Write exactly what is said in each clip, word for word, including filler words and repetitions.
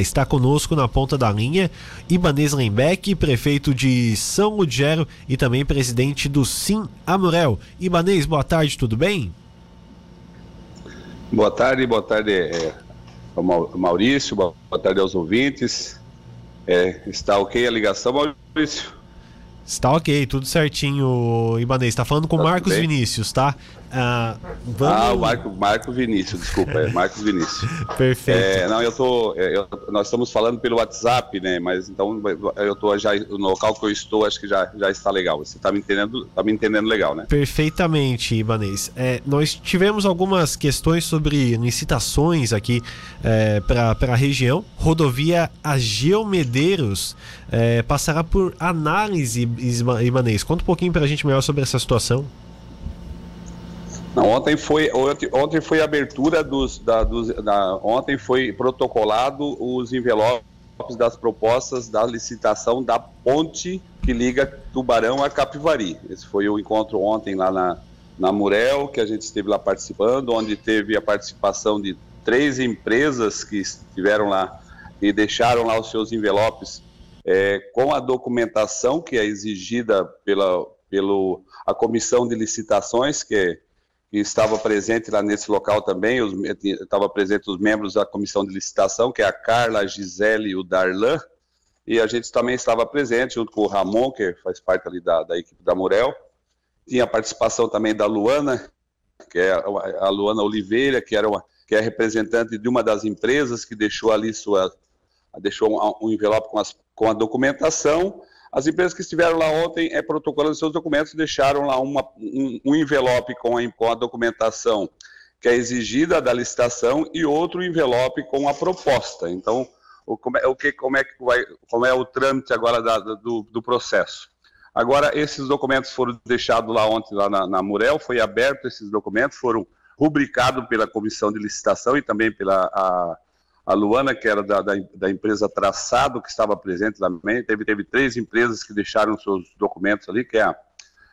Está conosco na ponta da linha Ibanês Lembeck, prefeito de São Ludgero e também presidente do Sim AMUREL. Ibanês, boa tarde, tudo bem? Boa tarde, boa tarde é, ao Maurício, boa tarde aos ouvintes. É, está ok a ligação, Maurício? Está ok, tudo certinho, Ibanês. Está falando com o tá Marcos bem? Vinícius, tá? Ah, vamos... ah o Marco, Marco Vinícius, desculpa, é Marcos Vinícius. Perfeito. É, não, eu tô, eu, nós estamos falando pelo WhatsApp, né? Mas então eu tô já no local que eu estou, acho que já, já está legal. Você está me entendendo, tá me entendendo legal, né? Perfeitamente, Ibanês. É, nós tivemos algumas questões sobre licitações aqui é, para a região. Rodovia Ageu Medeiros é, passará por análise, Ibanês. Conta um pouquinho para a gente melhor sobre essa situação. Não, ontem foi ontem, ontem foi a abertura dos, da, dos da, ontem foi protocolado os envelopes das propostas da licitação da ponte que liga Tubarão a Capivari. Esse foi o encontro ontem lá na na Murel, que a gente esteve lá participando, onde teve a participação de três empresas que estiveram lá e deixaram lá os seus envelopes é, com a documentação que é exigida pela pelo a comissão de licitações que é e estava presente lá nesse local também, os, estava presente os membros da comissão de licitação, que é a Carla, a Gisele e o Darlan, e a gente também estava presente, junto com o Ramon, que faz parte ali da, da equipe da AMUREL. Tinha a participação também da Luana, que é a Luana Oliveira, que, era uma, que é representante de uma das empresas, que deixou ali sua, deixou um, um envelope com, as, com a documentação. As empresas que estiveram lá ontem é, protocolando seus documentos, deixaram lá uma, um, um envelope com a, com a documentação que é exigida da licitação e outro envelope com a proposta. Então, o, como, é, o que, como, é que vai, como é o trâmite agora da, do, do processo? Agora, esses documentos foram deixados lá ontem, lá na, na Murel, foi aberto esses documentos, foram rubricados pela comissão de licitação e também pela... A, A Luana, que era da, da, da empresa Traçado, que estava presente também, teve, teve três empresas que deixaram seus documentos ali, que é a,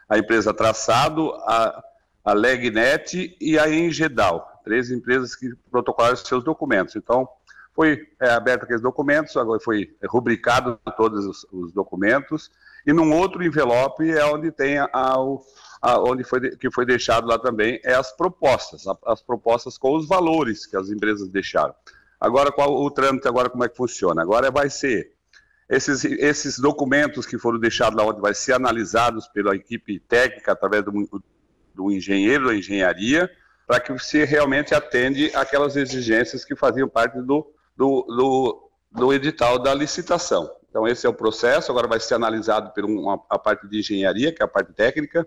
a empresa Traçado, a, a Legnet e a Engedal. Três empresas que protocolaram seus documentos. Então, foi é, aberto aqueles documentos, agora foi rubricado todos os, os documentos, e num outro envelope é onde tem a, a, a, onde foi, que foi deixado lá também, é as propostas, a, as propostas com os valores que as empresas deixaram. Agora, qual o trâmite, agora como é que funciona? Agora vai ser, esses, esses documentos que foram deixados lá onde vai ser analisados pela equipe técnica, através do, do engenheiro, da engenharia, para que se realmente atende aquelas exigências que faziam parte do, do, do, do edital da licitação. Então, esse é o processo, agora vai ser analisado por uma, a parte de engenharia, que é a parte técnica.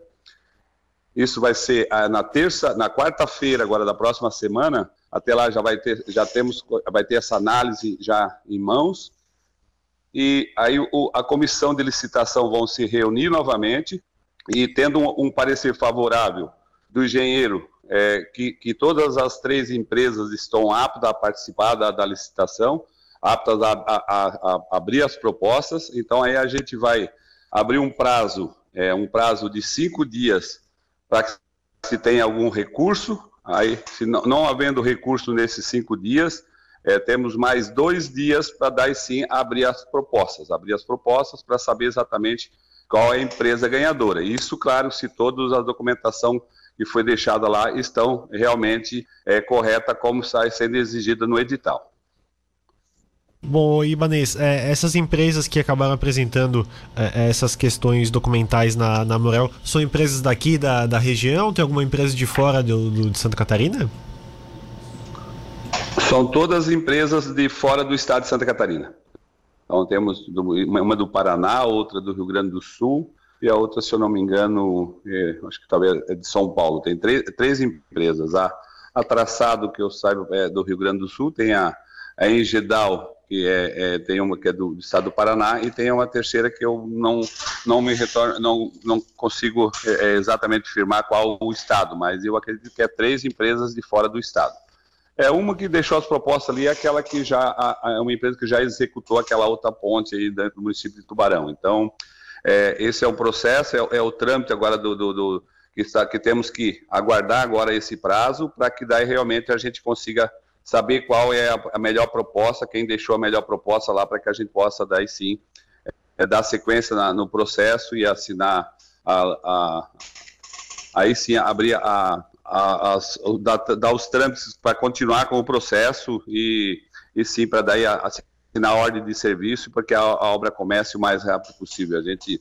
Isso vai ser na terça, na quarta-feira agora da próxima semana. Até lá já vai ter, já temos, vai ter essa análise já em mãos. E aí o, a comissão de licitação vão se reunir novamente e tendo um, um parecer favorável do engenheiro é, que, que todas as três empresas estão aptas a participar da, da licitação, aptas a, a, a, a abrir as propostas. Então aí a gente vai abrir um prazo, é, um prazo de cinco dias para que se tenha algum recurso. Aí, se não, não havendo recurso nesses cinco dias, é, temos mais dois dias para daí sim abrir as propostas, abrir as propostas para saber exatamente qual é a empresa ganhadora. Isso, claro, se toda a documentação que foi deixada lá estão realmente é, correta como sai sendo exigida no edital. Bom, Ibanês, é, essas empresas que acabaram apresentando é, essas questões documentais na, na AMUREL, são empresas daqui da, da região? Tem alguma empresa de fora do, do, de Santa Catarina? São todas empresas de fora do estado de Santa Catarina. Então temos uma do Paraná, outra do Rio Grande do Sul e a outra, se eu não me engano, é, acho que talvez é de São Paulo. Tem três, três empresas. A, a Traçado, que eu saiba, é do Rio Grande do Sul, tem a, a Engedal, que é, é, tem uma que é do estado do Paraná, e tem uma terceira que eu não, não, me retorno, não, não consigo é, exatamente afirmar qual o estado, mas eu acredito que é três empresas de fora do estado. É uma que deixou as propostas ali, é aquela que já, é uma empresa que já executou aquela outra ponte aí dentro do município de Tubarão. Então, é, esse é o processo, é, é o trâmite agora do, do, do que, está, que temos que aguardar agora esse prazo, para que daí realmente a gente consiga saber qual é a melhor proposta, quem deixou a melhor proposta lá, para que a gente possa, daí sim, é, dar sequência na, no processo e assinar, a, a, aí sim, abrir, a, a, a, dar, dar os trâmites para continuar com o processo e, e sim, para daí assinar a ordem de serviço, para que a, a obra comece o mais rápido possível. A gente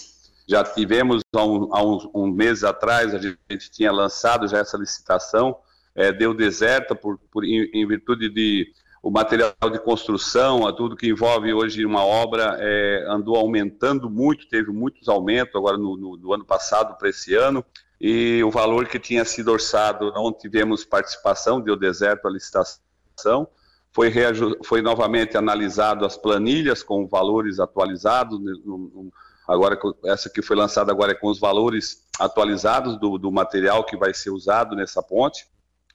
já tivemos, há, um, há uns um meses atrás, a gente, a gente tinha lançado já essa licitação, É, deu deserta por, por, em, em virtude de o material de construção, a tudo que envolve hoje uma obra, é, andou aumentando muito, teve muitos aumentos agora no, no, do ano passado para esse ano, e o valor que tinha sido orçado, não tivemos participação, deu deserto a licitação, foi, reaju- foi novamente analisado as planilhas com valores atualizados, no, no, agora essa que foi lançada agora é com os valores atualizados do, do material que vai ser usado nessa ponte.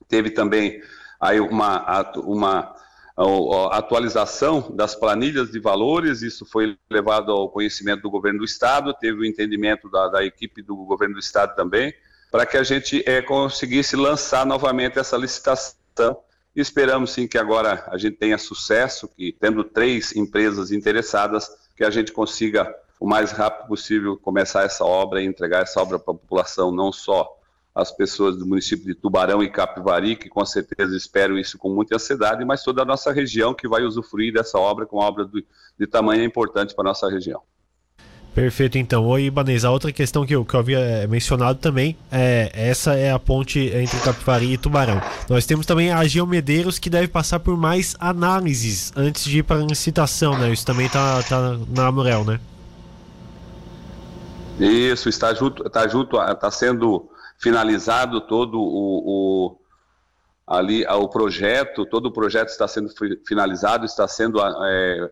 Teve também aí uma, uma atualização das planilhas de valores, isso foi levado ao conhecimento do governo do Estado, teve o entendimento da, da equipe do governo do Estado também, para que a gente é, conseguisse lançar novamente essa licitação. Esperamos sim que agora a gente tenha sucesso, que tendo três empresas interessadas, que a gente consiga o mais rápido possível começar essa obra e entregar essa obra para a população, não só as pessoas do município de Tubarão e Capivari, que com certeza esperam isso com muita ansiedade, mas toda a nossa região que vai usufruir dessa obra, com uma obra de, de tamanho importante para a nossa região. Perfeito, então. Oi, Ibanês, a outra questão que eu, que eu havia mencionado também, é, essa é a ponte entre Capivari e Tubarão. Nós temos também a Ageu Medeiros, que deve passar por mais análises antes de ir para a licitação, né? Isso também está tá na AMUREL, né? Isso, está junto, está junto, está sendo finalizado todo o, o, ali, o projeto, todo o projeto está sendo finalizado, está sendo é,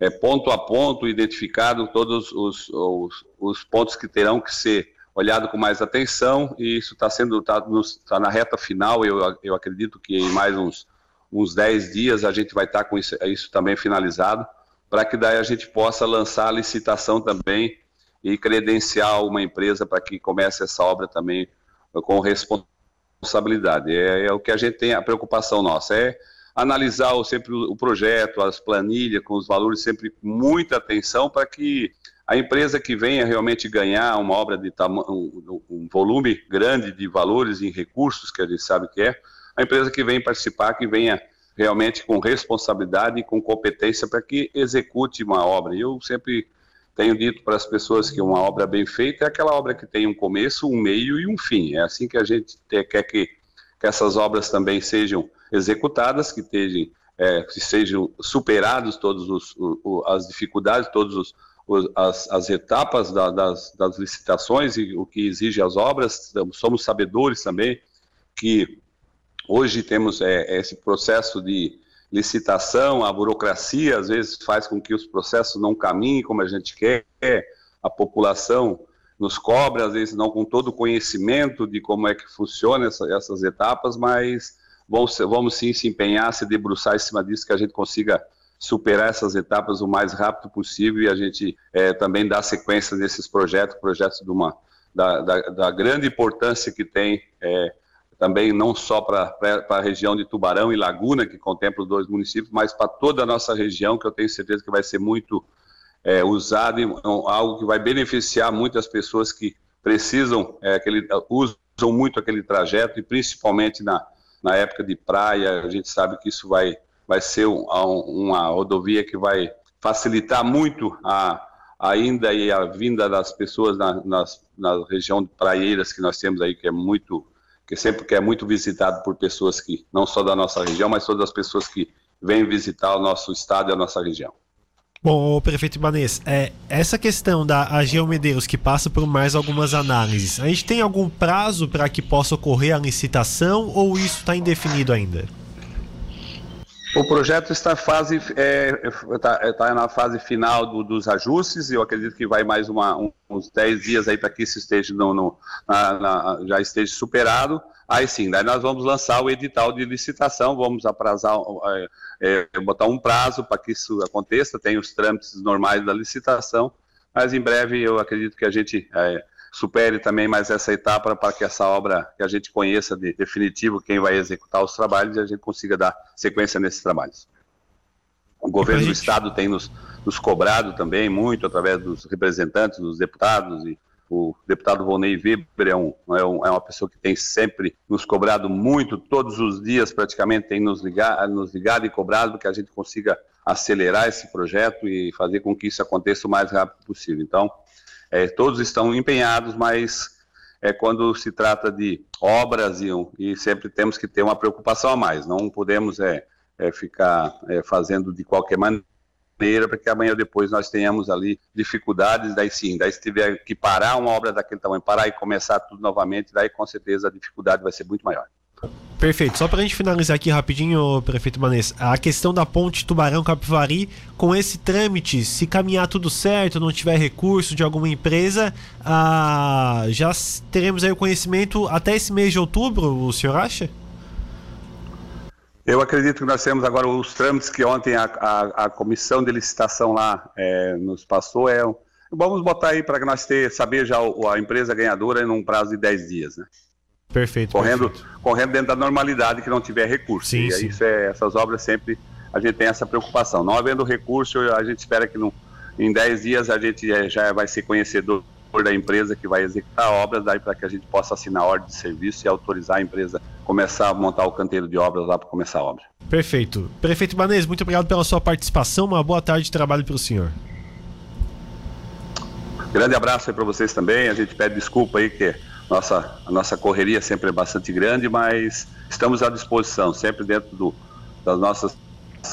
é, ponto a ponto identificado todos os, os, os pontos que terão que ser olhados com mais atenção, e isso está sendo, está, está na reta final. eu, eu acredito que em mais uns, uns dez dias a gente vai estar com isso, isso também finalizado, para que daí a gente possa lançar a licitação também, e credenciar uma empresa para que comece essa obra também com responsabilidade. É, é o que a gente tem, a preocupação nossa, é analisar o, sempre o, o projeto, as planilhas, com os valores sempre com muita atenção, para que a empresa que venha realmente ganhar uma obra de tamanho, um, um volume grande de valores em recursos, que a gente sabe que é, a empresa que vem participar, que venha realmente com responsabilidade e com competência para que execute uma obra. Eu sempre tenho dito para as pessoas que uma obra bem feita é aquela obra que tem um começo, um meio e um fim. É assim que a gente quer que, que essas obras também sejam executadas, que, tejam, é, que sejam superados todos os, o, as dificuldades, todas os, os, as, as etapas da, das, das licitações e o que exige as obras. Somos sabedores também que hoje temos é, esse processo de licitação, a burocracia às vezes faz com que os processos não caminhem como a gente quer, a população nos cobra, às vezes não com todo o conhecimento de como é que funciona essa, essas etapas, mas vamos, vamos sim se empenhar, se debruçar em cima disso, que a gente consiga superar essas etapas o mais rápido possível, e a gente é, também dar sequência nesses projetos, projetos de uma, da, da, da grande importância que tem, é, também não só para a região de Tubarão e Laguna, que contempla os dois municípios, mas para toda a nossa região, que eu tenho certeza que vai ser muito é, usado, e algo que vai beneficiar muitas pessoas que precisam, é, aquele, usam muito aquele trajeto, e principalmente na, na época de praia, a gente sabe que isso vai, vai ser um, uma rodovia que vai facilitar muito a ainda e a vinda das pessoas na, nas, na região de praieiras que nós temos aí, que é muito... que sempre que é muito visitado por pessoas que, não só da nossa região, mas todas as pessoas que vêm visitar o nosso estado e a nossa região. Bom, prefeito Ibanês, é, essa questão da Ageu Medeiros, que passa por mais algumas análises, a gente tem algum prazo para que possa ocorrer a licitação, ou isso está indefinido ainda? O projeto está, fase, é, está, está na fase final do, dos ajustes, e eu acredito que vai mais uma, um, uns dez dias aí para que isso esteja no, no, na, na, já esteja superado. Aí sim, daí nós vamos lançar o edital de licitação, vamos aprazar, é, é, botar um prazo para que isso aconteça, tem os trâmites normais da licitação, mas em breve eu acredito que a gente é, supere também mais essa etapa para que essa obra, que a gente conheça de definitivo quem vai executar os trabalhos e a gente consiga dar sequência nesses trabalhos. O governo do Estado tem nos, nos cobrado também muito, através dos representantes, dos deputados, e o deputado Volnei Vibre é, um, é, um, é uma pessoa que tem sempre nos cobrado muito, todos os dias praticamente tem nos ligado, nos ligado e cobrado para que a gente consiga acelerar esse projeto e fazer com que isso aconteça o mais rápido possível. Então, é, todos estão empenhados, mas é, quando se trata de obras, e, e sempre temos que ter uma preocupação a mais, não podemos é, é, ficar é, fazendo de qualquer maneira, para que amanhã ou depois nós tenhamos ali dificuldades, daí sim, daí se tiver que parar uma obra daquele tamanho, parar e começar tudo novamente, daí com certeza a dificuldade vai ser muito maior. Perfeito, só para a gente finalizar aqui rapidinho, prefeito Ibanês, a questão da ponte Tubarão-Capivari, com esse trâmite, se caminhar tudo certo, não tiver recurso de alguma empresa, ah, já teremos aí o conhecimento até esse mês de outubro, o senhor acha? Eu acredito que nós temos agora os trâmites que ontem a, a, a comissão de licitação lá é, nos passou. É, vamos botar aí para que nós ter, saber já o, a empresa ganhadora em um prazo de dez dias, né? Perfeito. Correndo, perfeito. correndo dentro da normalidade, que não tiver recurso. Sim, e sim. Isso é, essas obras sempre a gente tem essa preocupação. Não havendo recurso, a gente espera que no, em dez dias a gente já vai ser conhecedor da empresa que vai executar a obra, daí para que a gente possa assinar a ordem de serviço e autorizar a empresa começar a montar o canteiro de obras lá para começar a obra. Perfeito. Prefeito Ibanês, muito obrigado pela sua participação, uma boa tarde de trabalho para o senhor. Grande abraço aí para vocês também, a gente pede desculpa aí que nossa, a nossa correria sempre é bastante grande, mas estamos à disposição, sempre dentro do, das nossas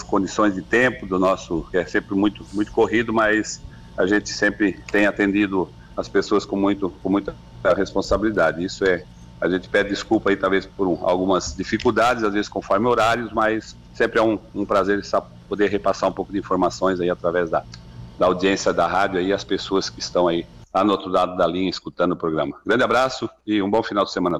condições de tempo, do nosso, que é sempre muito, muito corrido, mas a gente sempre tem atendido as pessoas com, muito, com muita responsabilidade. Isso é, a gente pede desculpa aí talvez por um, algumas dificuldades, às vezes conforme horários, mas sempre é um, um prazer poder repassar um pouco de informações aí através da, da audiência da rádio aí, as pessoas que estão aí lá no outro lado da linha escutando o programa. Grande abraço e um bom final de semana a todos.